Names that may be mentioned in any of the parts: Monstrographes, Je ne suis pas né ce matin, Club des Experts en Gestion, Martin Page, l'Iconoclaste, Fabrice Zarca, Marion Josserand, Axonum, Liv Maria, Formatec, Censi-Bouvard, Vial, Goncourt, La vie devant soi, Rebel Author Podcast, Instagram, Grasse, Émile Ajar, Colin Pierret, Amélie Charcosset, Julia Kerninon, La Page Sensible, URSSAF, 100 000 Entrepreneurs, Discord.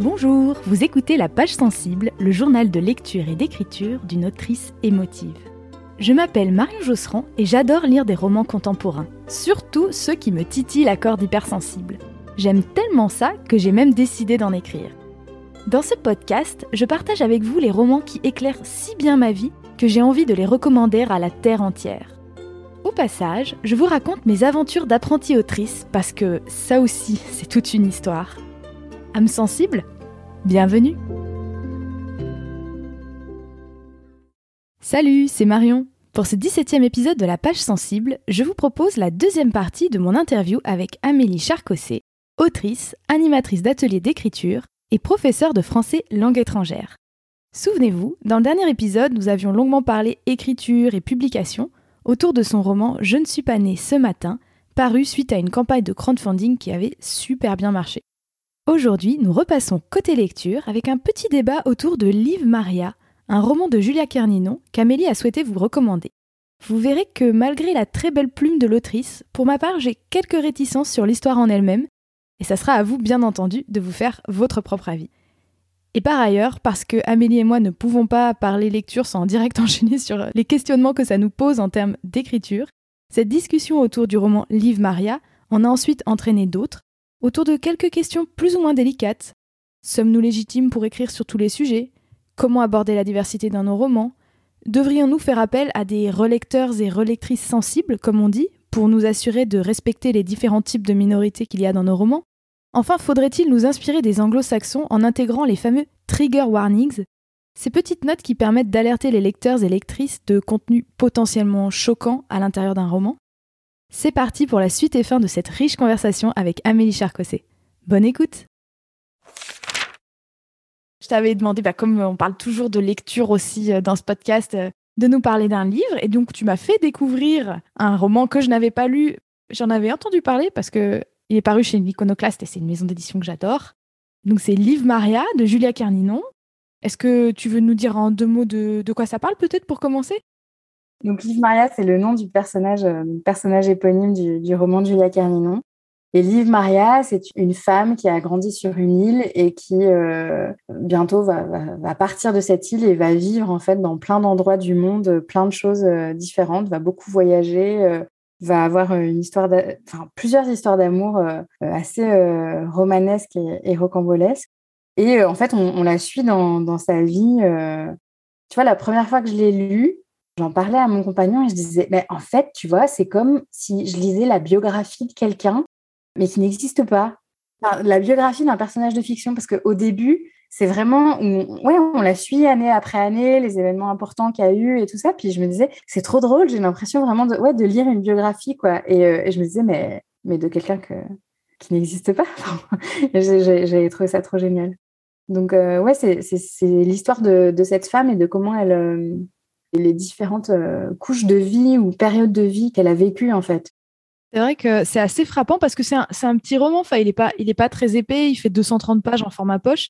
Bonjour, vous écoutez La Page Sensible, le journal de lecture et d'écriture d'une autrice émotive. Je m'appelle Marion Josserand et j'adore lire des romans contemporains, surtout ceux qui me titillent la corde hypersensible. J'aime tellement ça que j'ai même décidé d'en écrire. Dans ce podcast, je partage avec vous les romans qui éclairent si bien ma vie que j'ai envie de les recommander à la terre entière. Au passage, je vous raconte mes aventures d'apprentie autrice parce que ça aussi, c'est toute une histoire. Âme sensible, bienvenue. Salut, c'est Marion. Pour ce 17e épisode de La Page Sensible, je vous propose la deuxième partie de mon interview avec Amélie Charcosset, autrice, animatrice d'ateliers d'écriture et professeure de français langue étrangère. Souvenez-vous, dans le dernier épisode, nous avions longuement parlé écriture et publication autour de son roman « Je ne suis pas né ce matin », paru suite à une campagne de crowdfunding qui avait super bien marché. Aujourd'hui, nous repassons côté lecture avec un petit débat autour de Liv Maria, un roman de Julia Kerninon qu'Amélie a souhaité vous recommander. Vous verrez que malgré la très belle plume de l'autrice, pour ma part, j'ai quelques réticences sur l'histoire en elle-même, et ça sera à vous, bien entendu, de vous faire votre propre avis. Et par ailleurs, parce que Amélie et moi ne pouvons pas parler lecture sans direct enchaîner sur les questionnements que ça nous pose en termes d'écriture, cette discussion autour du roman Liv Maria en a ensuite entraîné d'autres, autour de quelques questions plus ou moins délicates. Sommes-nous légitimes pour écrire sur tous les sujets ? Comment aborder la diversité dans nos romans ? Devrions-nous faire appel à des relecteurs et relectrices sensibles, comme on dit, pour nous assurer de respecter les différents types de minorités qu'il y a dans nos romans ? Enfin, faudrait-il nous inspirer des anglo-saxons en intégrant les fameux « trigger warnings », ces petites notes qui permettent d'alerter les lecteurs et lectrices de contenus potentiellement choquants à l'intérieur d'un roman ? C'est parti pour la suite et fin de cette riche conversation avec Amélie Charcosset. Bonne écoute ! Je t'avais demandé, comme on parle toujours de lecture aussi dans ce podcast, de nous parler d'un livre. Et donc, tu m'as fait découvrir un roman que je n'avais pas lu. J'en avais entendu parler parce qu'il est paru chez l'Iconoclaste et c'est une maison d'édition que j'adore. Donc, c'est Liv Maria de Julia Kerninon. Est-ce que tu veux nous dire en deux mots de quoi ça parle, peut-être, pour commencer ? Donc, Liv Maria, c'est le nom du personnage éponyme du roman de Julia Kerninon. Et Liv Maria, c'est une femme qui a grandi sur une île et qui bientôt va partir de cette île et va vivre en fait dans plein d'endroits du monde, plein de choses différentes, va beaucoup voyager, va avoir une histoire, plusieurs histoires d'amour assez romanesques et rocambolesques. Et en fait, on la suit dans sa vie. Tu vois, la première fois que je l'ai lue, j'en parlais à mon compagnon et je disais, en fait, tu vois, c'est comme si je lisais la biographie de quelqu'un mais qui n'existe pas. Enfin, la biographie d'un personnage de fiction, parce qu'au début, c'est vraiment... on la suit année après année, les événements importants qu'il y a eu et tout ça. Puis je me disais, c'est trop drôle, j'ai l'impression vraiment de lire une biographie, quoi. Et je me disais, mais de quelqu'un qui n'existe pas. J'ai trouvé ça trop génial. Donc, c'est l'histoire de cette femme et de comment elle... les différentes couches de vie ou périodes de vie qu'elle a vécues, en fait. C'est vrai que c'est assez frappant parce que c'est un petit roman. Enfin, il est pas très épais. Il fait 230 pages en format poche.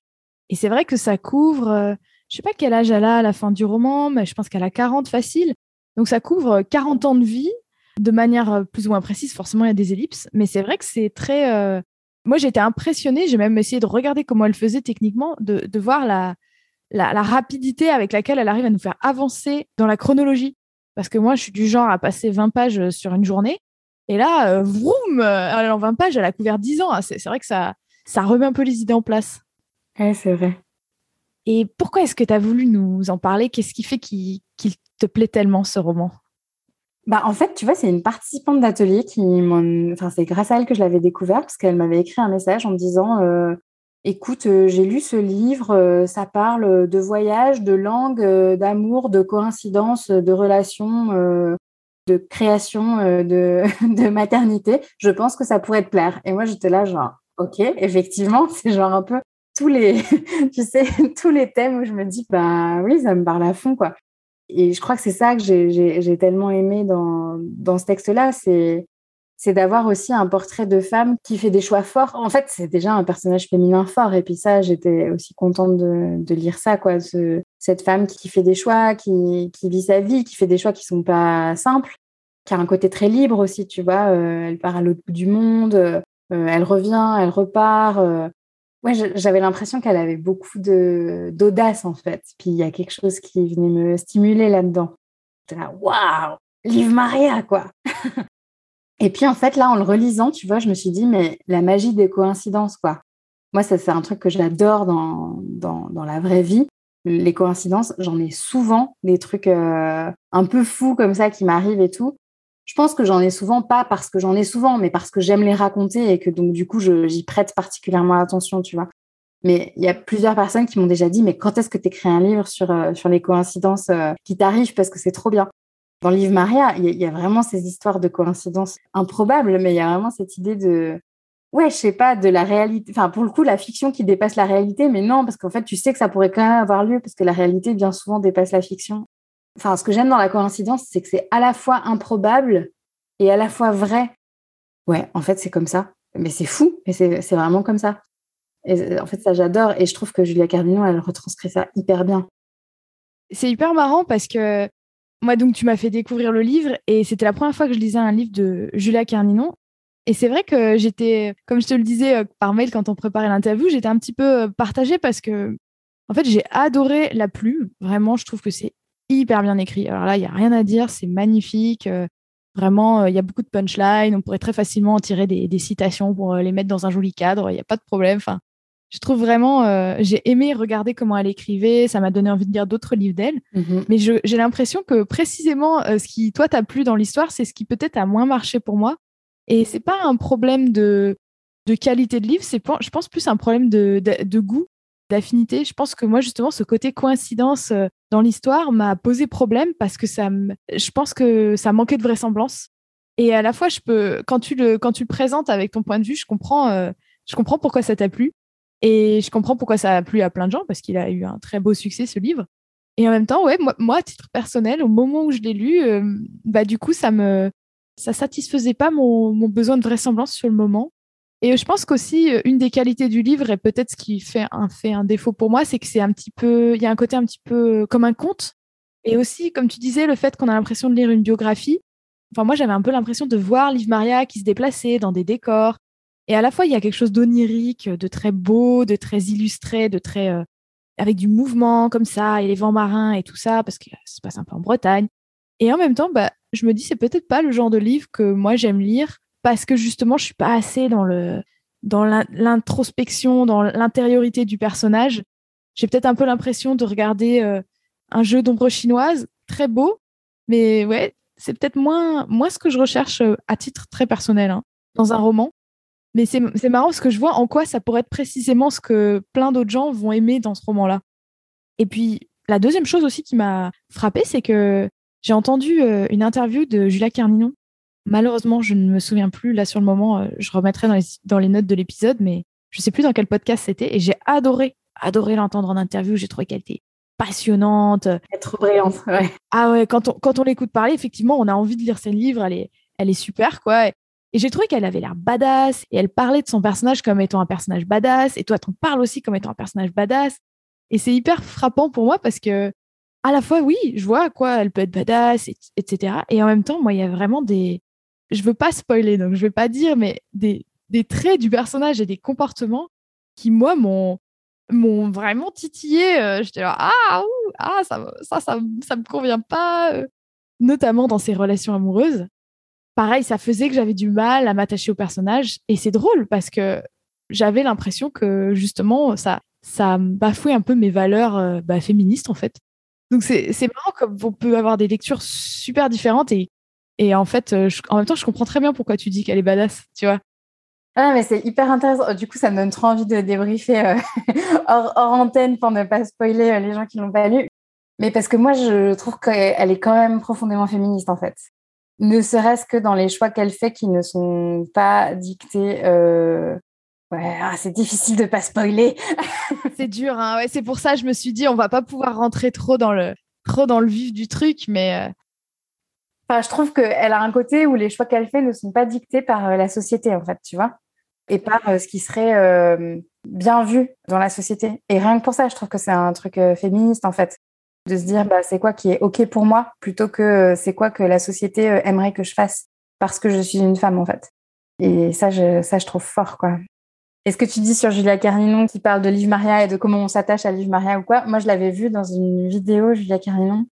Et c'est vrai que ça couvre, je sais pas quel âge elle a à la fin du roman, mais je pense qu'elle a 40 facile. Donc, ça couvre 40 ans de vie de manière plus ou moins précise. Forcément, il y a des ellipses. Mais c'est vrai que c'est très... Moi, j'ai été impressionnée. J'ai même essayé de regarder comment elle faisait techniquement, de voir la rapidité avec laquelle elle arrive à nous faire avancer dans la chronologie. Parce que moi, je suis du genre à passer 20 pages sur une journée. Et là, vroom, en 20 pages, elle a couvert 10 ans. C'est vrai que ça remet un peu les idées en place. Oui, c'est vrai. Et pourquoi est-ce que tu as voulu nous en parler ? Qu'est-ce qui fait qu'il te plaît tellement, ce roman ? En fait, tu vois, c'est une participante d'atelier qui m'en... Enfin, c'est grâce à elle que je l'avais découvert parce qu'elle m'avait écrit un message en me disant « Écoute, j'ai lu ce livre, ça parle de voyage, de langue, d'amour, de coïncidence, de relations... de création de maternité, je pense que ça pourrait te plaire. » Et moi, j'étais là genre, ok, effectivement, c'est genre un peu tous les, tu sais, tous les thèmes où je me dis, oui, ça me parle à fond, quoi. Et je crois que c'est ça que j'ai tellement aimé dans ce texte-là, c'est d'avoir aussi un portrait de femme qui fait des choix forts. En fait, c'est déjà un personnage féminin fort. Et puis ça, j'étais aussi contente de lire ça, quoi. Cette femme qui fait des choix, qui vit sa vie, qui fait des choix qui sont pas simples, qui a un côté très libre aussi, tu vois. Elle part à l'autre bout du monde, elle revient, elle repart. Ouais, j'avais l'impression qu'elle avait beaucoup d'audace, en fait. Puis il y a quelque chose qui venait me stimuler là-dedans. J'étais là, waouh, Liv Maria, quoi. Et puis, en fait, là, en le relisant, tu vois, je me suis dit, mais la magie des coïncidences, quoi. Moi, ça, c'est un truc que j'adore dans la vraie vie. Les coïncidences, j'en ai souvent des trucs un peu fous comme ça qui m'arrivent et tout. Je pense que j'en ai souvent, pas parce que j'en ai souvent, mais parce que j'aime les raconter et que donc du coup, j'y prête particulièrement attention, tu vois. Mais il y a plusieurs personnes qui m'ont déjà dit « Mais quand est-ce que tu écris un livre sur les coïncidences qui t'arrivent parce que c'est trop bien ?» Dans Liv Maria, il y a vraiment ces histoires de coïncidences improbables, mais il y a vraiment cette idée de... Ouais, je sais pas, de la réalité... Enfin, pour le coup, la fiction qui dépasse la réalité, mais non, parce qu'en fait, tu sais que ça pourrait quand même avoir lieu parce que la réalité, bien souvent, dépasse la fiction. Enfin, ce que j'aime dans la coïncidence, c'est que c'est à la fois improbable et à la fois vrai. Ouais, en fait, c'est comme ça. Mais c'est fou, mais c'est vraiment comme ça. Et en fait, ça, j'adore. Et je trouve que Julia Kerninon, elle retranscrit ça hyper bien. C'est hyper marrant parce que moi, donc, tu m'as fait découvrir le livre et c'était la première fois que je lisais un livre de Julia Kerninon. Et c'est vrai que j'étais, comme je te le disais par mail quand on préparait l'interview, j'étais un petit peu partagée parce que, en fait, j'ai adoré la plume. Vraiment, je trouve que c'est hyper bien écrit. Alors là, il n'y a rien à dire, c'est magnifique. Vraiment, il y a beaucoup de punchlines. On pourrait très facilement en tirer des citations pour les mettre dans un joli cadre. Il n'y a pas de problème. Enfin, je trouve vraiment... j'ai aimé regarder comment elle écrivait. Ça m'a donné envie de lire d'autres livres d'elle. Mm-hmm. Mais j'ai l'impression que précisément, ce qui, toi, t'a plu dans l'histoire, c'est ce qui peut-être a moins marché pour moi. Et ce n'est pas un problème de qualité de livre. C'est, je pense, plus un problème de goût, d'affinité. Je pense que moi, justement, ce côté coïncidence dans l'histoire m'a posé problème parce que je pense que ça manquait de vraisemblance. Et à la fois, quand tu le présentes avec ton point de vue, je comprends pourquoi ça t'a plu. Et je comprends pourquoi ça a plu à plein de gens parce qu'il a eu un très beau succès, ce livre. Et en même temps, ouais, moi, à titre personnel, au moment où je l'ai lu, du coup, ça satisfaisait pas mon besoin de vraisemblance sur le moment. Et je pense qu'aussi, une des qualités du livre, et peut-être ce qui fait un défaut pour moi, c'est que c'est un petit peu, il y a un côté un petit peu comme un conte. Et aussi, comme tu disais, le fait qu'on a l'impression de lire une biographie. Enfin, moi, j'avais un peu l'impression de voir Liv Maria qui se déplaçait dans des décors. Et à la fois, il y a quelque chose d'onirique, de très beau, de très illustré, de très, avec du mouvement comme ça, et les vents marins et tout ça, parce que ça se passe un peu en Bretagne. Et en même temps, je me dis, c'est peut-être pas le genre de livre que moi, j'aime lire. Parce que justement, je ne suis pas assez dans l'introspection, dans l'intériorité du personnage. J'ai peut-être un peu l'impression de regarder un jeu d'ombre chinoise, très beau, mais ouais, c'est peut-être moins ce que je recherche à titre très personnel dans un roman. Mais c'est marrant parce que je vois en quoi ça pourrait être précisément ce que plein d'autres gens vont aimer dans ce roman-là. Et puis, la deuxième chose aussi qui m'a frappée, c'est que j'ai entendu une interview de Julia Kerninon. Malheureusement, je ne me souviens plus. Là, sur le moment, je remettrai dans les notes de l'épisode, mais je ne sais plus dans quel podcast c'était. Et j'ai adoré l'entendre en interview. J'ai trouvé qu'elle était passionnante. Elle est trop brillante, ouais. Ah ouais, quand on l'écoute parler, effectivement, on a envie de lire ses livres. Elle est super, quoi. Et j'ai trouvé qu'elle avait l'air badass. Et elle parlait de son personnage comme étant un personnage badass. Et toi, t'en parles aussi comme étant un personnage badass. Et c'est hyper frappant pour moi parce que, à la fois, oui, je vois quoi, elle peut être badass, etc. Et en même temps, moi, il y a vraiment des... Je veux pas spoiler, donc je vais pas dire, mais des traits du personnage et des comportements qui, moi, m'ont vraiment titillé. J'étais là, ça me convient pas, notamment dans ses relations amoureuses. Pareil, ça faisait que j'avais du mal à m'attacher au personnage, et c'est drôle parce que j'avais l'impression que justement ça bafouait un peu mes valeurs féministes en fait. Donc c'est marrant comme on peut avoir des lectures super différentes et en fait, en même temps, je comprends très bien pourquoi tu dis qu'elle est badass, tu vois. Ah, mais c'est hyper intéressant. Du coup, ça me donne trop envie de débriefer hors antenne pour ne pas spoiler les gens qui ne l'ont pas lu. Mais parce que moi, je trouve qu'elle est quand même profondément féministe, en fait. Ne serait-ce que dans les choix qu'elle fait qui ne sont pas dictés... c'est difficile de ne pas spoiler. C'est dur, hein. Ouais, c'est pour ça que je me suis dit, on ne va pas pouvoir rentrer trop dans le vif du truc, mais... Enfin, je trouve qu'elle a un côté où les choix qu'elle fait ne sont pas dictés par la société, en fait, tu vois, et par ce qui serait bien vu dans la société. Et rien que pour ça, je trouve que c'est un truc féministe, en fait, de se dire c'est quoi qui est OK pour moi plutôt que c'est quoi que la société aimerait que je fasse parce que je suis une femme, en fait. Et ça, je trouve fort, quoi. Et ce que tu dis sur Julia Kerninon qui parle de Liv Maria et de comment on s'attache à Liv Maria ou quoi, moi je l'avais vu dans une vidéo, Julia Kerninon,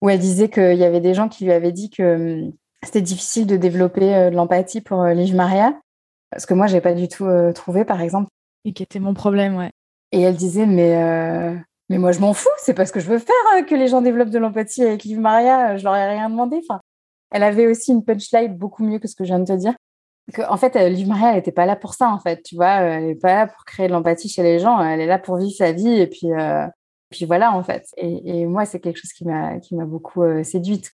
où elle disait qu'il y avait des gens qui lui avaient dit que c'était difficile de développer de l'empathie pour Liv Maria, parce que moi j'ai pas du tout trouvé par exemple. Et qui était mon problème, ouais. Et elle disait mais moi je m'en fous, c'est pas ce que je veux faire que les gens développent de l'empathie avec Liv Maria, je leur ai rien demandé. Enfin, elle avait aussi une punchline beaucoup mieux que ce que je viens de te dire. Que, en fait, Liv Maria, elle n'était pas là pour ça, en fait, tu vois. Elle n'est pas là pour créer de l'empathie chez les gens. Elle est là pour vivre sa vie. Et puis voilà, en fait. Et moi, c'est quelque chose qui m'a beaucoup séduite.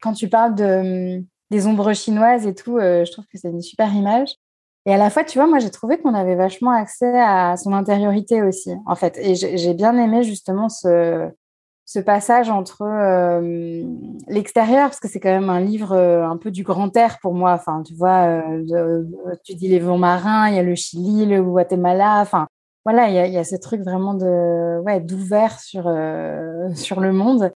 Quand tu parles des ombres chinoises et tout, je trouve que c'est une super image. Et à la fois, tu vois, moi, j'ai trouvé qu'on avait vachement accès à son intériorité aussi, en fait. Et j'ai bien aimé, justement, ce passage entre l'extérieur, parce que c'est quand même un livre un peu du grand air pour moi. Enfin, tu vois, tu dis les vents marins, il y a le Chili, le Guatemala. Enfin, voilà, il y a ce truc vraiment d'ouvert sur le monde.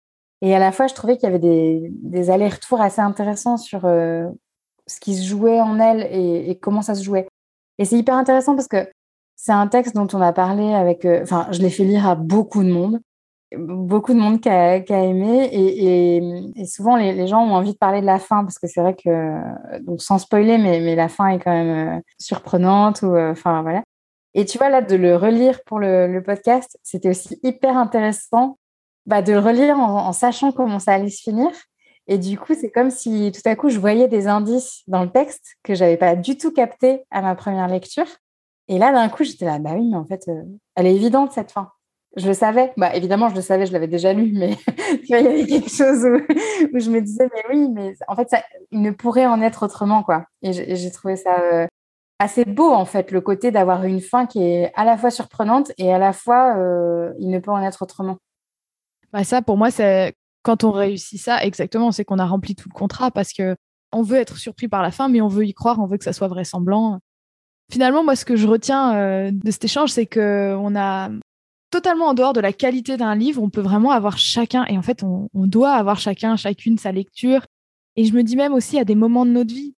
Et à la fois, je trouvais qu'il y avait des allers-retours assez intéressants sur ce qui se jouait en elle et comment ça se jouait. Et c'est hyper intéressant parce que c'est un texte dont on a parlé avec... Enfin, je l'ai fait lire à beaucoup de monde. Beaucoup de monde qui a aimé et souvent les gens ont envie de parler de la fin parce que c'est vrai que, donc sans spoiler, mais la fin est quand même surprenante ou enfin voilà. Et tu vois là de le relire pour le podcast, c'était aussi hyper intéressant de le relire en sachant comment ça allait se finir et du coup c'est comme si tout à coup je voyais des indices dans le texte que j'avais pas du tout capté à ma première lecture et là d'un coup j'étais là oui mais en fait elle est évidente cette fin. Je le savais. Évidemment, je le savais, je l'avais déjà lu, mais il y avait quelque chose où je me disais, mais oui, mais en fait, ça, il ne pourrait en être autrement, quoi. Et j'ai trouvé ça assez beau, en fait, le côté d'avoir une fin qui est à la fois surprenante et à la fois, il ne peut en être autrement. Ça, pour moi, c'est quand on réussit ça, exactement, c'est qu'on a rempli tout le contrat parce qu'on veut être surpris par la fin, mais on veut y croire, on veut que ça soit vraisemblant. Finalement, moi, ce que je retiens de cet échange, c'est qu'on a... Totalement en dehors de la qualité d'un livre, on peut vraiment avoir chacun, et en fait, on doit avoir chacune sa lecture. Et je me dis même aussi à des moments de notre vie.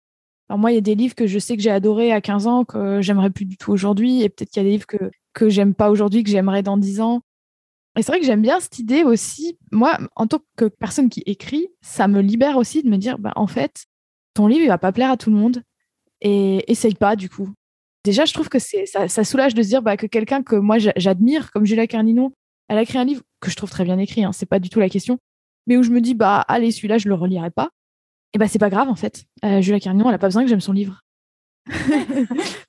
Alors moi, il y a des livres que je sais que j'ai adorés à 15 ans, que j'aimerais plus du tout aujourd'hui, et peut-être qu'il y a des livres que j'aime pas aujourd'hui, que j'aimerais dans 10 ans. Et c'est vrai que j'aime bien cette idée aussi. Moi, en tant que personne qui écrit, ça me libère aussi de me dire, en fait, ton livre, il va pas plaire à tout le monde, et essaye pas, du coup. Déjà, je trouve que ça soulage de se dire que quelqu'un que moi j'admire, comme Julia Kerninon, elle a écrit un livre que je trouve très bien écrit, hein, c'est pas du tout la question, mais où je me dis, allez, celui-là, je le relirai pas. Et c'est pas grave, en fait. Julia Kerninon, elle a pas besoin que j'aime son livre.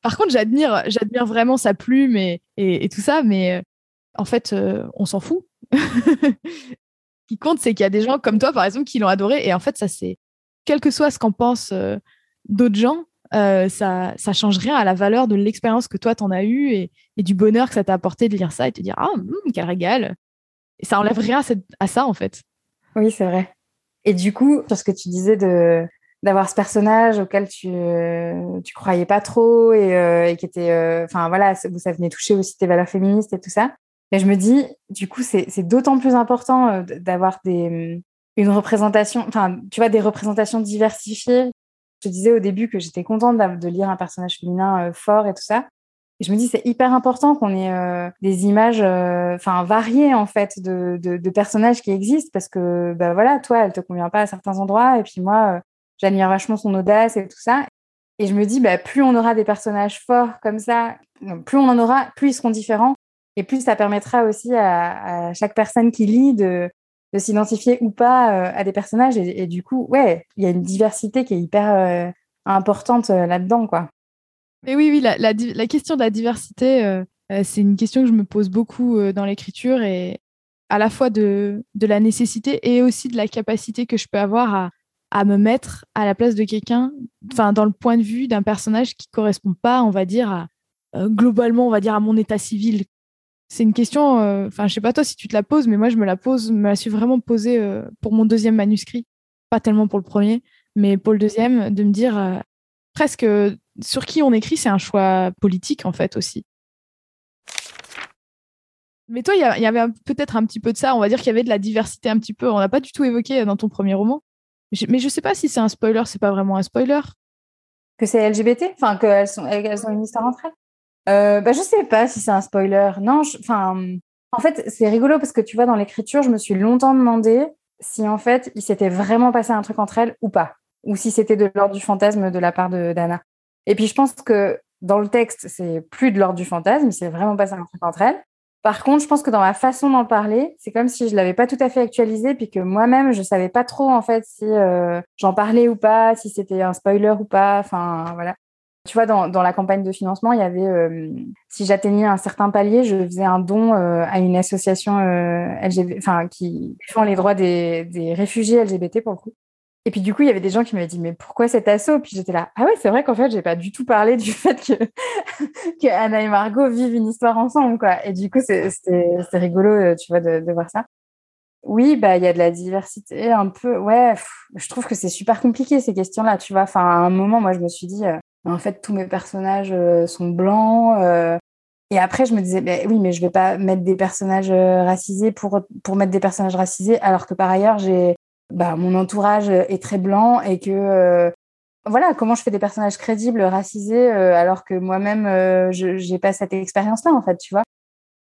Par contre, j'admire vraiment sa plume et tout ça, mais en fait, on s'en fout. Ce qui compte, c'est qu'il y a des gens comme toi, par exemple, qui l'ont adoré. Et en fait, ça, c'est quel que soit ce qu'en pensent d'autres gens, ça change rien à la valeur de l'expérience que toi t'en as eue et du bonheur que ça t'a apporté de lire ça et te dire quel régal, et ça enlève rien à ça en fait. Oui, c'est vrai. Et du coup, sur ce que tu disais d'avoir ce personnage auquel tu croyais pas trop et qui était ça venait toucher aussi tes valeurs féministes et tout ça, et je me dis du coup c'est d'autant plus important d'avoir une représentation, enfin tu vois, des représentations diversifiées. Je te disais au début que j'étais contente de lire un personnage féminin fort et tout ça. Et je me dis, c'est hyper important qu'on ait des images variées, en fait, de personnages qui existent parce que, toi, elle te convient pas à certains endroits. Et puis moi, j'admire vachement son audace et tout ça. Et je me dis, plus on aura des personnages forts comme ça, plus on en aura, plus ils seront différents. Et plus ça permettra aussi à chaque personne qui lit de s'identifier ou pas à des personnages. Et du coup, il y a une diversité qui est hyper importante là-dedans, quoi. Mais oui, la question de la diversité, c'est une question que je me pose beaucoup dans l'écriture, et à la fois de la nécessité et aussi de la capacité que je peux avoir à me mettre à la place de quelqu'un, dans le point de vue d'un personnage qui ne correspond pas, on va dire, globalement, on va dire à mon état civil. C'est une question, je sais pas toi si tu te la poses, mais moi je me la pose, me la suis vraiment posée pour mon deuxième manuscrit, pas tellement pour le premier, mais pour le deuxième, de me dire presque sur qui on écrit, c'est un choix politique en fait aussi. Mais toi, il y avait peut-être un petit peu de ça, on va dire qu'il y avait de la diversité un petit peu, on n'a pas du tout évoqué dans ton premier roman, mais je sais pas si c'est un spoiler, c'est pas vraiment un spoiler. Que c'est LGBT, qu'elles ont une histoire entre elles. Je sais pas si c'est un spoiler. Non, en fait, c'est rigolo parce que tu vois, dans l'écriture, je me suis longtemps demandé si en fait, il s'était vraiment passé un truc entre elles ou pas, ou si c'était de l'ordre du fantasme de la part d'Anna. Et puis, je pense que dans le texte, c'est plus de l'ordre du fantasme, il s'est vraiment passé un truc entre elles. Par contre, je pense que dans ma façon d'en parler, c'est comme si je l'avais pas tout à fait actualisé, puis que moi-même, je savais pas trop en fait si j'en parlais ou pas, si c'était un spoiler ou pas. Enfin, voilà. Tu vois, dans la campagne de financement, il y avait si j'atteignais un certain palier, je faisais un don à une association LGBT, enfin qui défend les droits des réfugiés LGBT pour le coup. Et puis du coup, il y avait des gens qui m'avaient dit mais pourquoi cet assaut? Puis j'étais là, ah ouais, c'est vrai qu'en fait, j'ai pas du tout parlé du fait que Anna et Margot vivent une histoire ensemble, quoi. Et du coup, c'est rigolo, tu vois, de voir ça. Oui, bah il y a de la diversité un peu. Ouais, je trouve que c'est super compliqué ces questions-là, tu vois. Enfin, à un moment, moi, je me suis dit. En fait, tous mes personnages sont blancs. Et après, je me disais, bah, oui, mais je vais pas mettre des personnages racisés pour mettre des personnages racisés, alors que par ailleurs, mon entourage est très blanc et que... voilà, comment je fais des personnages crédibles, racisés, alors que moi-même, j'ai pas cette expérience-là, en fait, tu vois.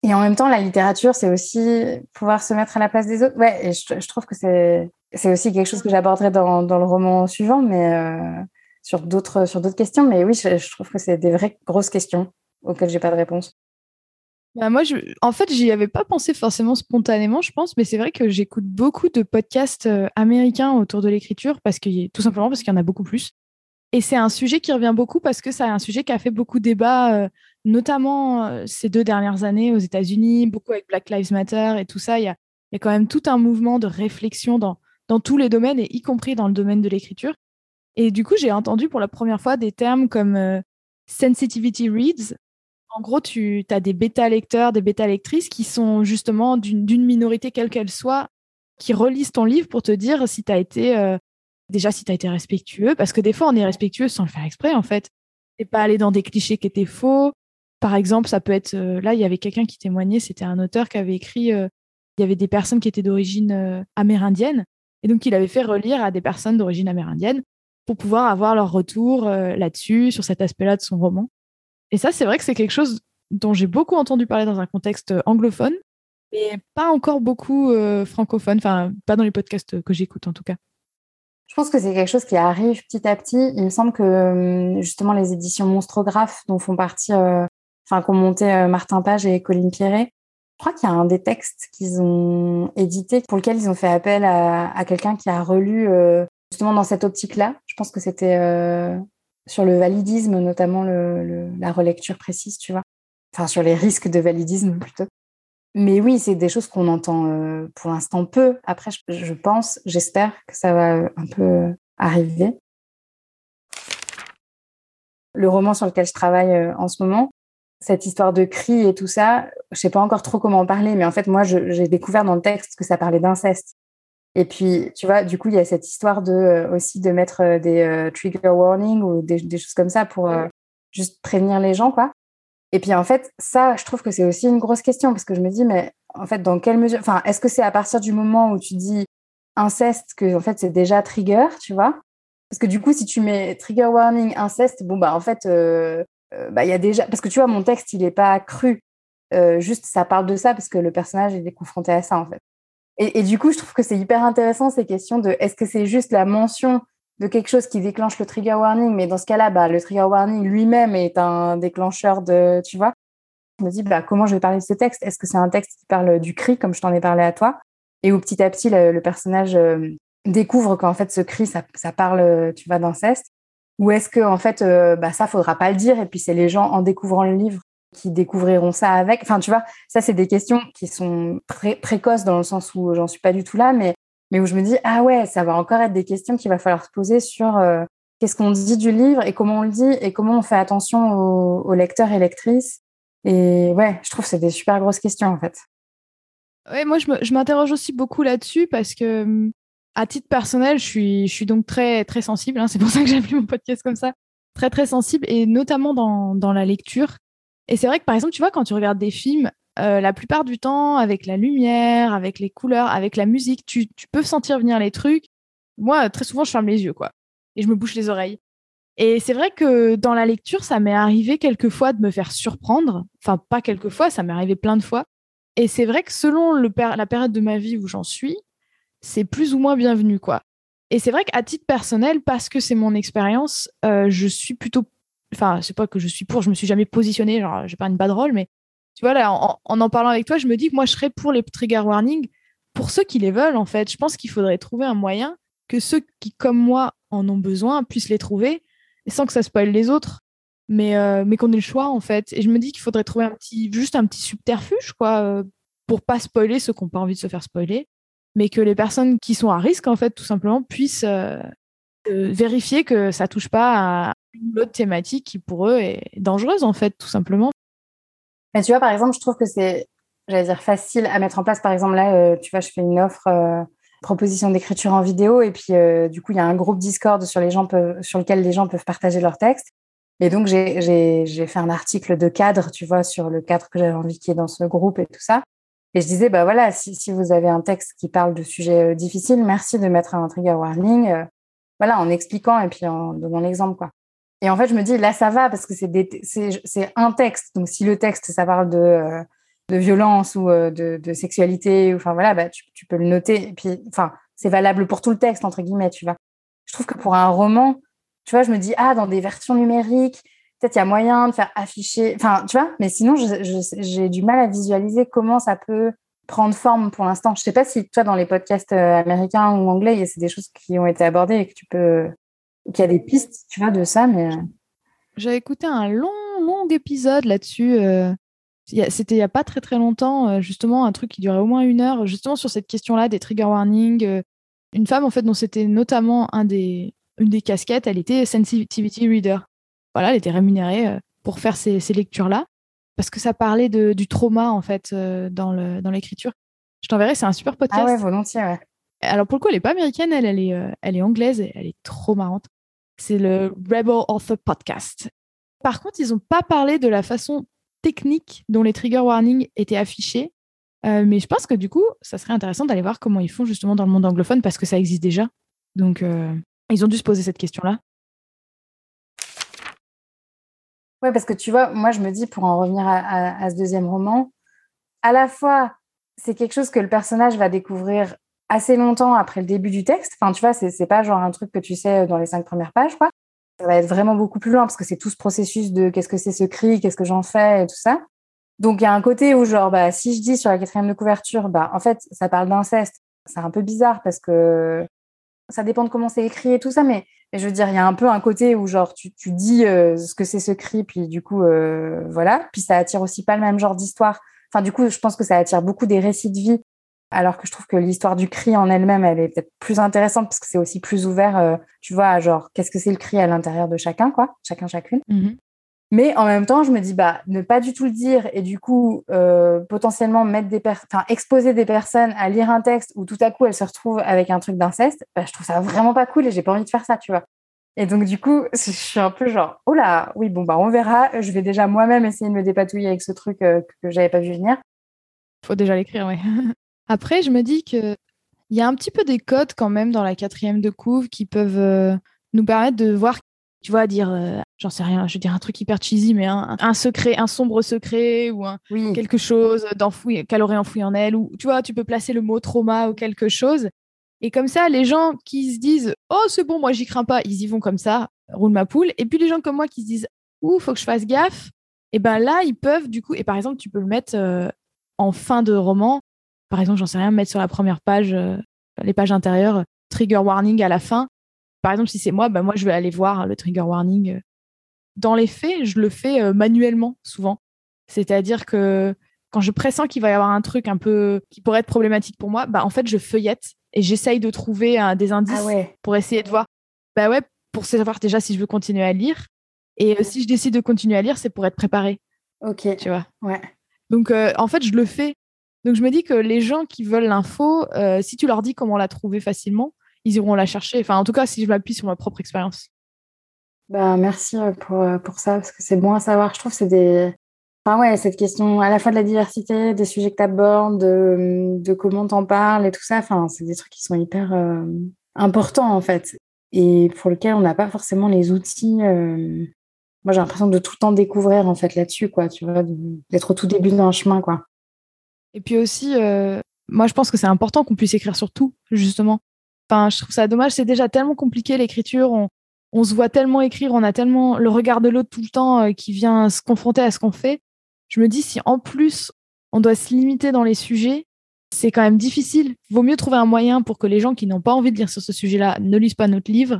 Et en même temps, la littérature, c'est aussi pouvoir se mettre à la place des autres. Ouais, et je trouve que c'est aussi quelque chose que j'aborderai dans le roman suivant, mais... Sur d'autres questions, mais oui, je trouve que c'est des vraies grosses questions auxquelles j'ai pas de réponse. Bah moi, en fait, j'y avais pas pensé forcément spontanément, je pense, mais c'est vrai que j'écoute beaucoup de podcasts américains autour de l'écriture, tout simplement parce qu'il y en a beaucoup plus. Et c'est un sujet qui revient beaucoup parce que c'est un sujet qui a fait beaucoup débat, notamment ces 2 dernières années aux États-Unis, beaucoup avec Black Lives Matter et tout ça. Il y a quand même tout un mouvement de réflexion dans tous les domaines, et y compris dans le domaine de l'écriture. Et du coup, j'ai entendu pour la première fois des termes comme sensitivity reads. En gros, tu as des bêta-lecteurs, des bêta-lectrices qui sont justement d'une minorité quelle qu'elle soit, qui relisent ton livre pour te dire si tu as été respectueux. Parce que des fois, on est respectueux sans le faire exprès, en fait. Et pas aller dans des clichés qui étaient faux. Par exemple, ça peut être... là, il y avait quelqu'un qui témoignait, c'était un auteur qui avait écrit... il y avait des personnes qui étaient d'origine amérindienne. Et donc, il avait fait relire à des personnes d'origine amérindienne pour pouvoir avoir leur retour là-dessus, sur cet aspect-là de son roman. Et ça, c'est vrai que c'est quelque chose dont j'ai beaucoup entendu parler dans un contexte anglophone, mais pas encore beaucoup francophone, enfin, pas dans les podcasts que j'écoute en tout cas. Je pense que c'est quelque chose qui arrive petit à petit. Il me semble que justement les éditions Monstrographes dont font partie, qu'ont monté Martin Page et Colin Pierret, je crois qu'il y a un des textes qu'ils ont édité pour lequel ils ont fait appel à quelqu'un qui a relu... Justement, dans cette optique-là, je pense que c'était sur le validisme, notamment la relecture précise, tu vois. Enfin, sur les risques de validisme, plutôt. Mais oui, c'est des choses qu'on entend pour l'instant peu. Après, je pense, j'espère que ça va un peu arriver. Le roman sur lequel je travaille en ce moment, cette histoire de cri et tout ça, je sais pas encore trop comment en parler, mais en fait, moi, j'ai découvert dans le texte que ça parlait d'inceste. Et puis, tu vois, du coup, il y a cette histoire aussi de mettre des trigger warnings ou des choses comme ça pour juste prévenir les gens, quoi. Et puis, en fait, ça, je trouve que c'est aussi une grosse question parce que je me dis, mais en fait, dans quelle mesure... Enfin, est-ce que c'est à partir du moment où tu dis inceste que, en fait, c'est déjà trigger, tu vois? Parce que du coup, si tu mets trigger warning, inceste, bon, bah, en fait, il y a déjà... Parce que tu vois, mon texte, il n'est pas cru. Juste, ça parle de ça parce que le personnage, il est confronté à ça, en fait. Et du coup, je trouve que c'est hyper intéressant ces questions de est-ce que c'est juste la mention de quelque chose qui déclenche le trigger warning, mais dans ce cas-là, le trigger warning lui-même est un déclencheur de, tu vois. Je me dis, comment je vais parler de ce texte? Est-ce que c'est un texte qui parle du cri, comme je t'en ai parlé à toi, et où petit à petit le personnage découvre qu'en fait ce cri, ça parle, tu vois, d'inceste, ou est-ce que en fait, ça faudra pas le dire, et puis c'est les gens en découvrant le livre qui découvriront ça avec. Enfin, tu vois, ça, c'est des questions qui sont précoces dans le sens où j'en suis pas du tout là, mais où je me dis, ah ouais, ça va encore être des questions qu'il va falloir se poser sur qu'est-ce qu'on dit du livre et comment on le dit et comment on fait attention aux lecteurs et lectrices. Et ouais, je trouve que c'est des super grosses questions, en fait. Ouais, moi, je m'interroge aussi beaucoup là-dessus parce que, à titre personnel, je suis donc très, très sensible. Hein, c'est pour ça que j'appelle mon podcast comme ça. Très, très sensible, et notamment dans la lecture. Et c'est vrai que, par exemple, tu vois, quand tu regardes des films, la plupart du temps, avec la lumière, avec les couleurs, avec la musique, tu peux sentir venir les trucs. Moi, très souvent, je ferme les yeux, quoi. Et je me bouche les oreilles. Et c'est vrai que dans la lecture, ça m'est arrivé quelquefois de me faire surprendre. Enfin, pas quelquefois, ça m'est arrivé plein de fois. Et c'est vrai que selon la période de ma vie où j'en suis, c'est plus ou moins bienvenu, quoi. Et c'est vrai qu'à titre personnel, parce que c'est mon expérience, je suis plutôt... Enfin, c'est pas que je suis pour, je me suis jamais positionnée, genre, j'ai pas une badrole, mais tu vois, là, en parlant avec toi, je me dis que moi, je serais pour les trigger warnings pour ceux qui les veulent, en fait. Je pense qu'il faudrait trouver un moyen que ceux qui, comme moi, en ont besoin, puissent les trouver, sans que ça spoile les autres, mais qu'on ait le choix, en fait. Et je me dis qu'il faudrait trouver juste un petit subterfuge, quoi, pour pas spoiler ceux qui n'ont pas envie de se faire spoiler, mais que les personnes qui sont à risque, en fait, tout simplement, puissent vérifier que ça touche pas à une autre thématique qui, pour eux, est dangereuse, en fait, tout simplement. Mais tu vois, par exemple, je trouve que c'est, j'allais dire, facile à mettre en place. Par exemple, là, tu vois, je fais une offre... proposition d'écriture en vidéo et puis du coup il y a un groupe Discord sur lequel les gens peuvent partager leurs textes et donc j'ai fait un article de cadre, tu vois, sur le cadre que j'avais envie qu'il y ait dans ce groupe et tout ça, et je disais bah voilà, si vous avez un texte qui parle de sujets difficiles, merci de mettre un trigger warning, voilà, en expliquant et puis en donnant l'exemple, quoi. Et en fait je me dis là ça va parce que c'est un texte, donc si le texte ça parle de violence ou de sexualité, enfin voilà, bah, tu peux le noter. Et puis, enfin, c'est valable pour tout le texte, entre guillemets, tu vois. Je trouve que pour un roman, tu vois, je me dis, ah, dans des versions numériques, peut-être il y a moyen de faire afficher, enfin, tu vois, mais sinon, j'ai du mal à visualiser comment ça peut prendre forme pour l'instant. Je sais pas si, toi, dans les podcasts américains ou anglais, c'est des choses qui ont été abordées et que qu'il y a des pistes, tu vois, de ça, mais... J'avais écouté un long épisode là-dessus, c'était il n'y a pas très très longtemps, justement, un truc qui durait au moins 1 heure, justement sur cette question-là des trigger warnings. Une femme, en fait, dont c'était notamment une des casquettes, elle était sensitivity reader. Voilà, elle était rémunérée pour faire ces lectures-là, parce que ça parlait du trauma, en fait, dans l'écriture. Je t'enverrai, c'est un super podcast. Ah ouais, volontiers, ouais. Alors, pour le coup, elle n'est pas américaine, elle est anglaise, et elle est trop marrante. C'est le Rebel Author Podcast. Par contre, ils n'ont pas parlé de la façon technique dont les trigger warnings étaient affichés. Mais je pense que du coup, ça serait intéressant d'aller voir comment ils font justement dans le monde anglophone parce que ça existe déjà. Donc, ils ont dû se poser cette question-là. Ouais, parce que tu vois, moi, je me dis, pour en revenir à ce deuxième roman, à la fois, c'est quelque chose que le personnage va découvrir assez longtemps après le début du texte. Enfin, tu vois, c'est pas genre un truc que tu sais dans les 5 premières pages, quoi. Ça va être vraiment beaucoup plus loin parce que c'est tout ce processus de qu'est-ce que c'est ce cri, qu'est-ce que j'en fais et tout ça. Donc, il y a un côté où genre, bah, si je dis sur la 4e de couverture, bah, en fait, ça parle d'inceste. C'est un peu bizarre parce que ça dépend de comment c'est écrit et tout ça, mais je veux dire, il y a un peu un côté où genre, tu dis ce que c'est ce cri, puis du coup, voilà. Puis ça attire aussi pas le même genre d'histoire. Enfin, du coup, je pense que ça attire beaucoup des récits de vie. Alors que je trouve que l'histoire du cri en elle-même, elle est peut-être plus intéressante parce que c'est aussi plus ouvert, tu vois, genre, qu'est-ce que c'est le cri à l'intérieur de chacun, quoi, chacun, chacune. Mm-hmm. Mais en même temps, je me dis, bah, ne pas du tout le dire et du coup, potentiellement mettre exposer des personnes à lire un texte où tout à coup, elles se retrouvent avec un truc d'inceste, bah, je trouve ça vraiment pas cool et j'ai pas envie de faire ça, tu vois. Et donc, du coup, je suis un peu genre, oh là, oui, bon, bah, on verra. Je vais déjà moi-même essayer de me dépatouiller avec ce truc que j'avais pas vu venir. Faut déjà l'écrire, oui. Après, je me dis qu'il y a un petit peu des codes quand même dans la 4e de couve qui peuvent nous permettre de voir, tu vois, dire, j'en sais rien, je vais dire un truc hyper cheesy, mais un secret, un sombre secret ou quelque chose qu'elle aurait enfoui en elle. Ou, tu vois, tu peux placer le mot trauma ou quelque chose. Et comme ça, les gens qui se disent « Oh, c'est bon, moi, j'y crains pas », ils y vont comme ça, roule ma poule. Et puis les gens comme moi qui se disent « Ouh, faut que je fasse gaffe », et bien là, ils peuvent du coup... Et par exemple, tu peux le mettre en fin de roman. Par exemple, j'en sais rien, mettre sur la première page, les pages intérieures, trigger warning à la fin. Par exemple, si c'est moi, bah moi je vais aller voir le trigger warning. Dans les faits, je le fais manuellement, souvent. C'est-à-dire que quand je pressens qu'il va y avoir un truc un peu qui pourrait être problématique pour moi, bah en fait, je feuillette et j'essaye de trouver des indices pour essayer de voir. Bah ouais, pour savoir déjà si je veux continuer à lire. Et si je décide de continuer à lire, c'est pour être préparée. Ok. Tu vois. Ouais. Donc, en fait, je le fais. Donc, je me dis que les gens qui veulent l'info, si tu leur dis comment la trouver facilement, ils iront la chercher. Enfin, en tout cas, si je m'appuie sur ma propre expérience. Bah, merci pour ça, parce que c'est bon à savoir. Je trouve que c'est Enfin, ouais, cette question à la fois de la diversité, des sujets que tu abordes, de comment t'en parles et tout ça, enfin, c'est des trucs qui sont hyper importants, en fait. et pour lequel on n'a pas forcément les outils. Moi, j'ai l'impression de tout le temps découvrir en fait là-dessus, quoi, tu vois, d'être au tout début d'un chemin, quoi. Et puis aussi, moi, je pense que c'est important qu'on puisse écrire sur tout, justement. Enfin, je trouve ça dommage, c'est déjà tellement compliqué l'écriture, on se voit tellement écrire, on a tellement le regard de l'autre tout le temps qui vient se confronter à ce qu'on fait. Je me dis, si en plus, on doit se limiter dans les sujets, c'est quand même difficile. Vaut mieux trouver un moyen pour que les gens qui n'ont pas envie de lire sur ce sujet-là ne lisent pas notre livre,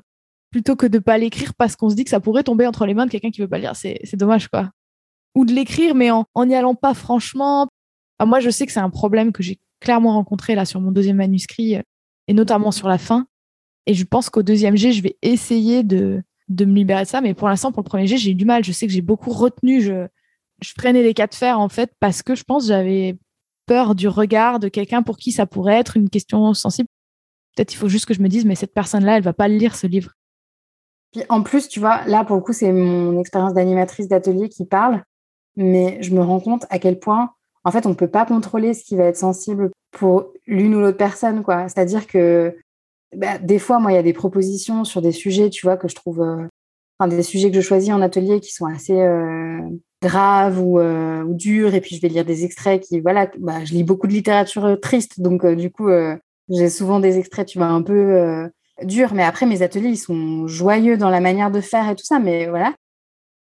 plutôt que de ne pas l'écrire parce qu'on se dit que ça pourrait tomber entre les mains de quelqu'un qui ne veut pas le lire. C'est dommage, quoi. Ou de l'écrire, mais en n'y allant pas franchement. Enfin, moi, je sais que c'est un problème que j'ai clairement rencontré là, sur mon deuxième manuscrit, et notamment sur la fin. Et je pense qu'au deuxième G, je vais essayer de me libérer de ça. Mais pour l'instant, pour le premier G, j'ai eu du mal. Je sais que j'ai beaucoup retenu. Je freinais les cas de fer, en fait, parce que je pense que j'avais peur du regard de quelqu'un pour qui ça pourrait être une question sensible. Peut-être il faut juste que je me dise, mais cette personne-là, elle va pas lire ce livre. Puis en plus, tu vois, là, pour le coup, c'est mon expérience d'animatrice d'atelier qui parle, mais je me rends compte à quel point, en fait, on ne peut pas contrôler ce qui va être sensible pour l'une ou l'autre personne, quoi. C'est-à-dire que des fois, moi, il y a des propositions sur des sujets, tu vois, que je trouve... des sujets que je choisis en atelier qui sont assez graves ou durs, et puis je vais lire des extraits qui, voilà, je lis beaucoup de littérature triste, donc du coup, j'ai souvent des extraits, tu vois, un peu durs, mais après, mes ateliers, ils sont joyeux dans la manière de faire et tout ça, mais voilà.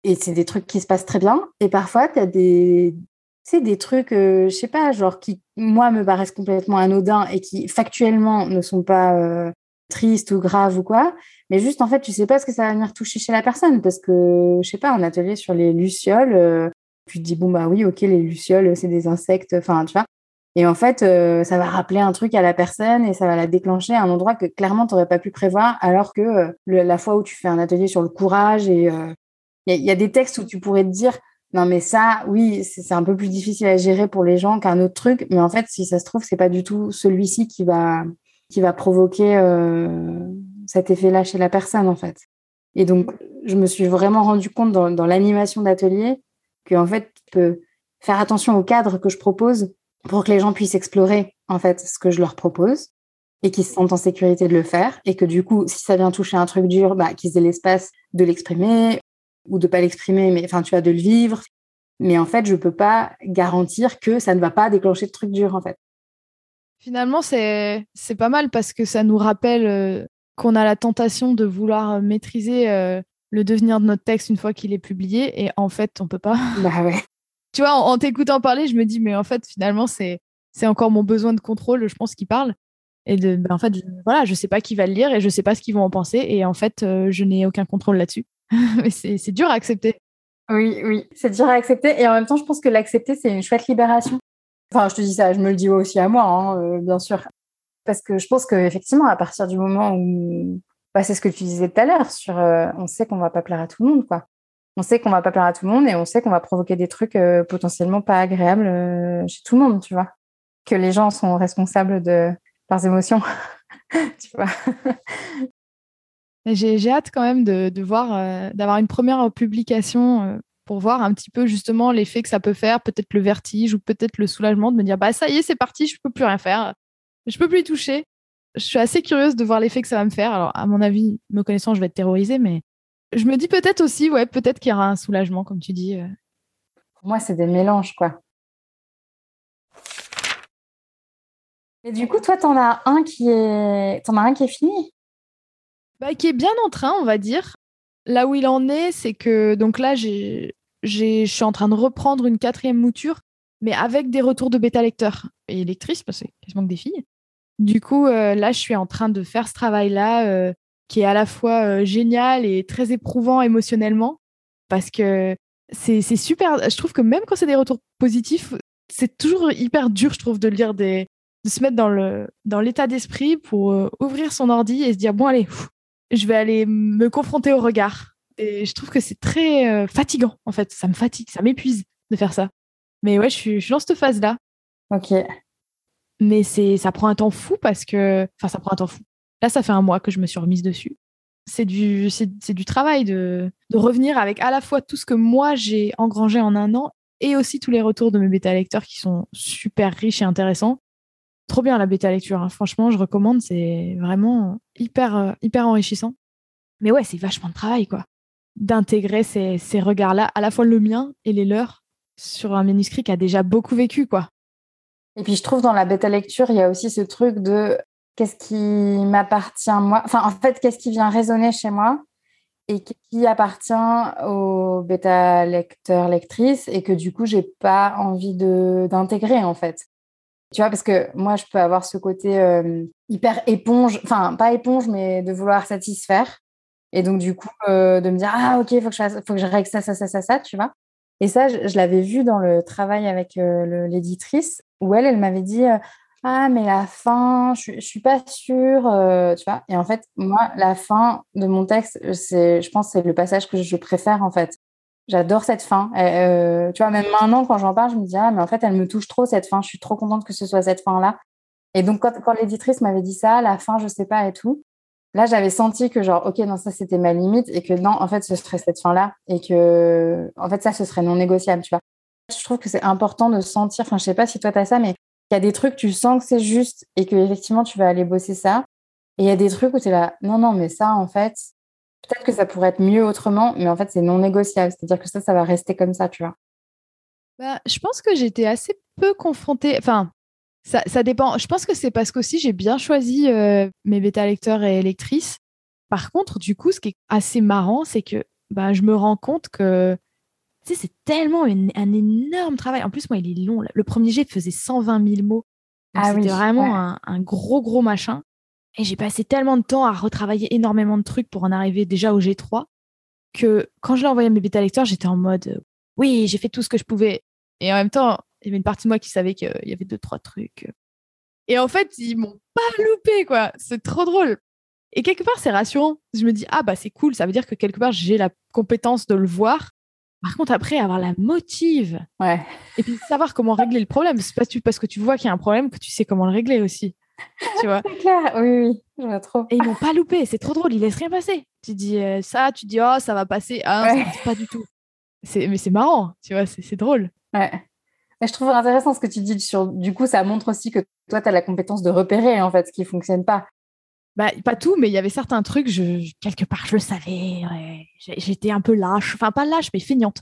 Et c'est des trucs qui se passent très bien, et parfois, t'as des trucs, je sais pas, genre, qui, moi, me paraissent complètement anodins et qui, factuellement, ne sont pas... triste ou grave ou quoi, mais juste en fait tu sais pas ce que ça va venir toucher chez la personne, parce que je sais pas, un atelier sur les lucioles, tu te dis bon bah oui ok, les lucioles c'est des insectes, enfin tu vois, et en fait ça va rappeler un truc à la personne et ça va la déclencher à un endroit que clairement t'aurais pas pu prévoir, alors que la fois où tu fais un atelier sur le courage, et il y a des textes où tu pourrais te dire non mais ça oui c'est un peu plus difficile à gérer pour les gens qu'un autre truc, mais en fait si ça se trouve c'est pas du tout celui-ci qui va provoquer cet effet-là chez la personne, en fait. Et donc, je me suis vraiment rendu compte dans l'animation d'atelier que, en fait, je peux faire attention au cadre que je propose pour que les gens puissent explorer, en fait, ce que je leur propose et qu'ils se sentent en sécurité de le faire, et que, du coup, si ça vient toucher un truc dur, qu'ils aient l'espace de l'exprimer ou de pas l'exprimer, mais, enfin, tu vois, de le vivre. Mais, en fait, je peux pas garantir que ça ne va pas déclencher de trucs durs, en fait. Finalement, c'est pas mal parce que ça nous rappelle qu'on a la tentation de vouloir maîtriser le devenir de notre texte une fois qu'il est publié, et en fait, on peut pas. Bah ouais. Tu vois, en t'écoutant parler, je me dis mais en fait, finalement, c'est encore mon besoin de contrôle, je pense, qui parle, et en fait, voilà, je sais pas qui va le lire et je sais pas ce qu'ils vont en penser, et en fait, je n'ai aucun contrôle là-dessus. Mais c'est dur à accepter. Oui, c'est dur à accepter, et en même temps, je pense que l'accepter, c'est une chouette libération. Enfin, je te dis ça, je me le dis aussi à moi, bien sûr. Parce que je pense qu'effectivement, à partir du moment où... c'est ce que tu disais tout à l'heure, sur on sait qu'on ne va pas plaire à tout le monde, quoi. On sait qu'on ne va pas plaire à tout le monde et on sait qu'on va provoquer des trucs potentiellement pas agréables chez tout le monde, tu vois. Que les gens sont responsables de leurs émotions, tu vois. J'ai hâte quand même de voir, d'avoir une première publication... pour voir un petit peu justement l'effet que ça peut faire, peut-être le vertige ou peut-être le soulagement de me dire ça y est, c'est parti, je peux plus rien faire, je peux plus y toucher. Je suis assez curieuse de voir l'effet que ça va me faire. Alors à mon avis, me connaissant, je vais être terrorisée, mais je me dis peut-être aussi, ouais, peut-être qu'il y aura un soulagement, comme tu dis. Pour moi, c'est des mélanges, quoi. Et du coup, toi, t'en as un qui est fini, qui est bien en train, on va dire. Là où il en est, c'est que donc là, je suis en train de reprendre une 4e mouture, mais avec des retours de bêta-lecteurs et lectrices, parce que c'est quasiment que des filles. Du coup, là, je suis en train de faire ce travail-là qui est à la fois génial et très éprouvant émotionnellement, parce que c'est super. Je trouve que même quand c'est des retours positifs, c'est toujours hyper dur, je trouve, de lire de se mettre dans l'état d'esprit pour ouvrir son ordi et se dire « bon, allez ». Je vais aller me confronter au regard. Et je trouve que c'est très fatigant, en fait. Ça me fatigue, ça m'épuise de faire ça. Mais ouais, je suis dans cette phase-là. Ok. Mais ça prend un temps fou parce que... Enfin, ça prend un temps fou. Là, ça fait un mois que je me suis remise dessus. C'est du travail de revenir avec à la fois tout ce que moi, j'ai engrangé en un an et aussi tous les retours de mes bêta-lecteurs qui sont super riches et intéressants. Trop bien la bêta lecture, hein. Franchement, je recommande, c'est vraiment hyper, hyper enrichissant. Mais ouais, c'est vachement de travail, quoi, d'intégrer ces regards-là, à la fois le mien et les leurs, sur un manuscrit qui a déjà beaucoup vécu, quoi. Et puis, je trouve, dans la bêta-lecture, il y a aussi ce truc de qu'est-ce qui m'appartient, moi. Enfin, en fait, qu'est-ce qui vient résonner chez moi et qui appartient aux bêta-lecteurs, lectrices, et que, du coup, j'ai pas envie d'intégrer, en fait. Tu vois, parce que moi, je peux avoir ce côté hyper éponge, enfin, pas éponge, mais de vouloir satisfaire. Et donc, du coup, de me dire « Ah, OK, il faut que je règle ça, tu vois ?» Et ça, je l'avais vu dans le travail avec l'éditrice, où elle m'avait dit « Ah, mais la fin, je ne suis pas sûre, tu vois ?» Et en fait, moi, la fin de mon texte, je pense que c'est le passage que je préfère, en fait. J'adore cette fin. Tu vois, même maintenant, quand j'en parle, je me dis « Ah, mais en fait, elle me touche trop, cette fin. Je suis trop contente que ce soit cette fin-là. » Et donc, quand l'éditrice m'avait dit ça, la fin, je ne sais pas et tout, là, j'avais senti que genre, OK, non, ça, c'était ma limite et que non, en fait, ce serait cette fin-là et que, en fait, ça, ce serait non négociable, tu vois. Je trouve que c'est important de sentir, enfin, je sais pas si toi, t'as ça, mais il y a des trucs, tu sens que c'est juste et que, effectivement, tu vas aller bosser ça. Et il y a des trucs où t'es là, non, mais ça, en fait, peut-être que ça pourrait être mieux autrement, mais en fait, c'est non négociable. C'est-à-dire que ça va rester comme ça, tu vois. Bah, je pense que j'étais assez peu confrontée, enfin, ça dépend. Je pense que c'est parce qu'aussi, j'ai bien choisi mes bêta-lecteurs et lectrices. Par contre, du coup, ce qui est assez marrant, c'est que je me rends compte que c'est tellement un énorme travail. En plus, moi, il est long. Le premier jet faisait 120 000 mots. Donc, c'était vraiment un gros machin. Et j'ai passé tellement de temps à retravailler énormément de trucs pour en arriver déjà au G3 que quand je l'ai envoyé à mes bêta-lecteurs, j'étais en mode « Oui, j'ai fait tout ce que je pouvais. » Et en même temps, il y avait une partie de moi qui savait qu'il y avait 2-3 trucs. Et en fait, ils m'ont pas loupé, quoi. C'est trop drôle. Et quelque part, c'est rassurant. Je me dis, ah bah c'est cool, ça veut dire que quelque part, j'ai la compétence de le voir. Par contre, après, avoir la motive. Ouais. Et puis savoir comment régler le problème. C'est parce que tu vois qu'il y a un problème que tu sais comment le régler aussi. Tu vois. C'est clair, oui, je vois trop. Et ils m'ont pas loupé, c'est trop drôle, ils laissent rien passer. Tu dis ça, tu dis, oh, ça va passer. Ah, ouais. Ça passe pas du tout. Mais c'est marrant, tu vois, c'est drôle. Ouais. Mais je trouve intéressant ce que tu dis. Du coup, ça montre aussi que toi, tu as la compétence de repérer, en fait, ce qui ne fonctionne pas. Bah, pas tout, mais il y avait certains trucs, quelque part, je le savais. Ouais. J'étais un peu lâche. Enfin, pas lâche, mais feignante.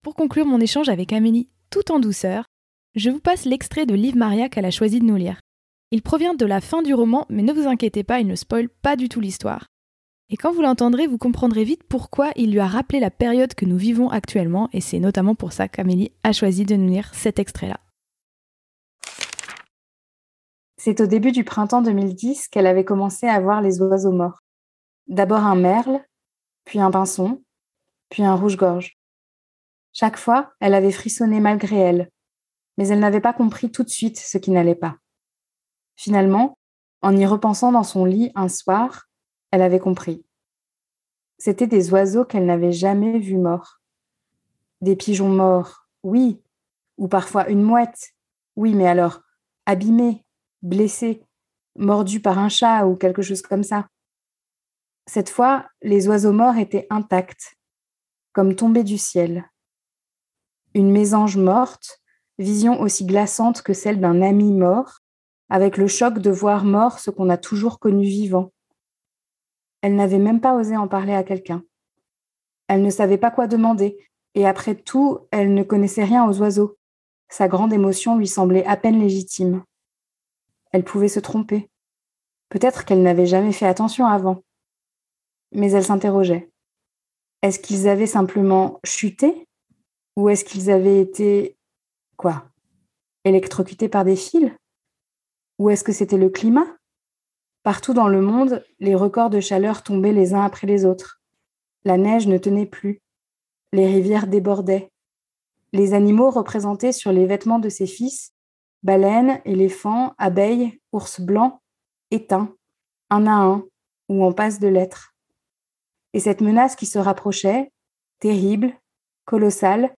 Pour conclure mon échange avec Amélie, tout en douceur, je vous passe l'extrait de Liv Maria qu'elle a choisi de nous lire. Il provient de la fin du roman, mais ne vous inquiétez pas, il ne spoile pas du tout l'histoire. Et quand vous l'entendrez, vous comprendrez vite pourquoi il lui a rappelé la période que nous vivons actuellement, et c'est notamment pour ça qu'Amélie a choisi de nous lire cet extrait-là. C'est au début du printemps 2010 qu'elle avait commencé à voir les oiseaux morts. D'abord un merle, puis un pinson, puis un rouge-gorge. Chaque fois, elle avait frissonné malgré elle, mais elle n'avait pas compris tout de suite ce qui n'allait pas. Finalement, en y repensant dans son lit un soir, elle avait compris. C'étaient des oiseaux qu'elle n'avait jamais vus morts. Des pigeons morts, oui, ou parfois une mouette, oui, mais alors abîmés, blessés, mordus par un chat ou quelque chose comme ça. Cette fois, les oiseaux morts étaient intacts, comme tombés du ciel. Une mésange morte, vision aussi glaçante que celle d'un ami mort, avec le choc de voir mort ce qu'on a toujours connu vivant. Elle n'avait même pas osé en parler à quelqu'un. Elle ne savait pas quoi demander, et après tout, elle ne connaissait rien aux oiseaux. Sa grande émotion lui semblait à peine légitime. Elle pouvait se tromper. Peut-être qu'elle n'avait jamais fait attention avant. Mais elle s'interrogeait. Est-ce qu'ils avaient simplement chuté ? Ou est-ce qu'ils avaient été... quoi ? Électrocutés par des fils ? Ou est-ce que c'était le climat ? Partout dans le monde, les records de chaleur tombaient les uns après les autres. La neige ne tenait plus. Les rivières débordaient. Les animaux représentés sur les vêtements de ses fils, baleines, éléphants, abeilles, ours blancs, éteints, un à un, ou en passe de l'être. Et cette menace qui se rapprochait, terrible, colossale,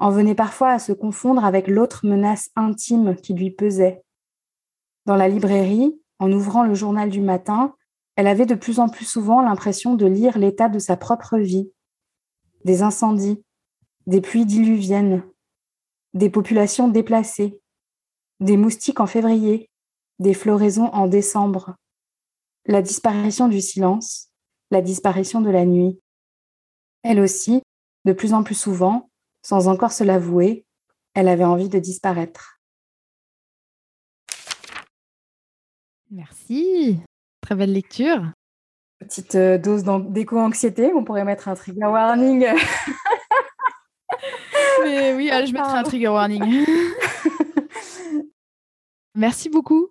en venait parfois à se confondre avec l'autre menace intime qui lui pesait. Dans la librairie, en ouvrant le journal du matin, elle avait de plus en plus souvent l'impression de lire l'état de sa propre vie. Des incendies, des pluies diluviennes, des populations déplacées, des moustiques en février, des floraisons en décembre, la disparition du silence, la disparition de la nuit. Elle aussi, de plus en plus souvent, sans encore se l'avouer, elle avait envie de disparaître. Merci, très belle lecture. Petite dose d'éco-anxiété, on pourrait mettre un trigger warning. Mais oui, allez, je mettrai un trigger warning. Merci beaucoup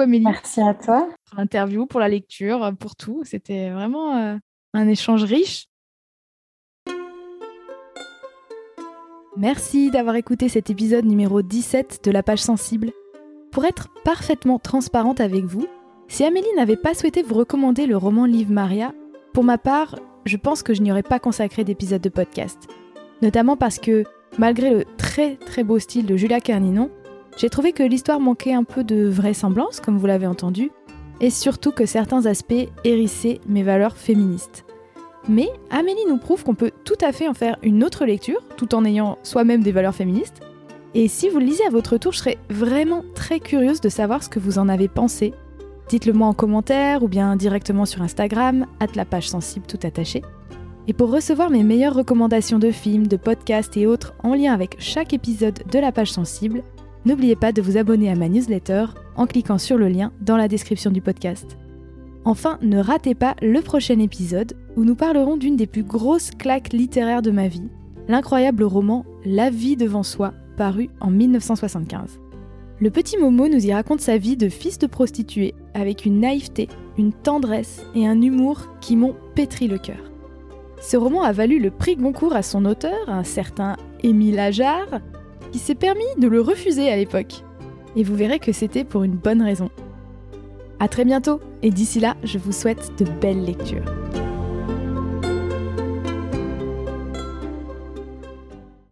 Amélie. Merci à toi. Pour l'interview, pour la lecture, pour tout. C'était vraiment un échange riche. Merci d'avoir écouté cet épisode numéro 17 de La Page Sensible. Pour être parfaitement transparente avec vous, si Amélie n'avait pas souhaité vous recommander le roman Liv Maria, pour ma part, je pense que je n'y aurais pas consacré d'épisode de podcast. Notamment parce que, malgré le très très beau style de Julia Kerninon, j'ai trouvé que l'histoire manquait un peu de vraisemblance, comme vous l'avez entendu, et surtout que certains aspects hérissaient mes valeurs féministes. Mais Amélie nous prouve qu'on peut tout à fait en faire une autre lecture, tout en ayant soi-même des valeurs féministes. Et si vous le lisez à votre tour, je serais vraiment très curieuse de savoir ce que vous en avez pensé. Dites-le moi en commentaire ou bien directement sur Instagram, @lapagesensible tout attaché. Et pour recevoir mes meilleures recommandations de films, de podcasts et autres en lien avec chaque épisode de La Page Sensible, n'oubliez pas de vous abonner à ma newsletter en cliquant sur le lien dans la description du podcast. Enfin, ne ratez pas le prochain épisode où nous parlerons d'une des plus grosses claques littéraires de ma vie, l'incroyable roman La vie devant soi, paru en 1975. Le petit Momo nous y raconte sa vie de fils de prostituée avec une naïveté, une tendresse et un humour qui m'ont pétri le cœur. Ce roman a valu le prix Goncourt à son auteur, un certain Émile Ajar, qui s'est permis de le refuser à l'époque. Et vous verrez que c'était pour une bonne raison. À très bientôt, et d'ici là, je vous souhaite de belles lectures.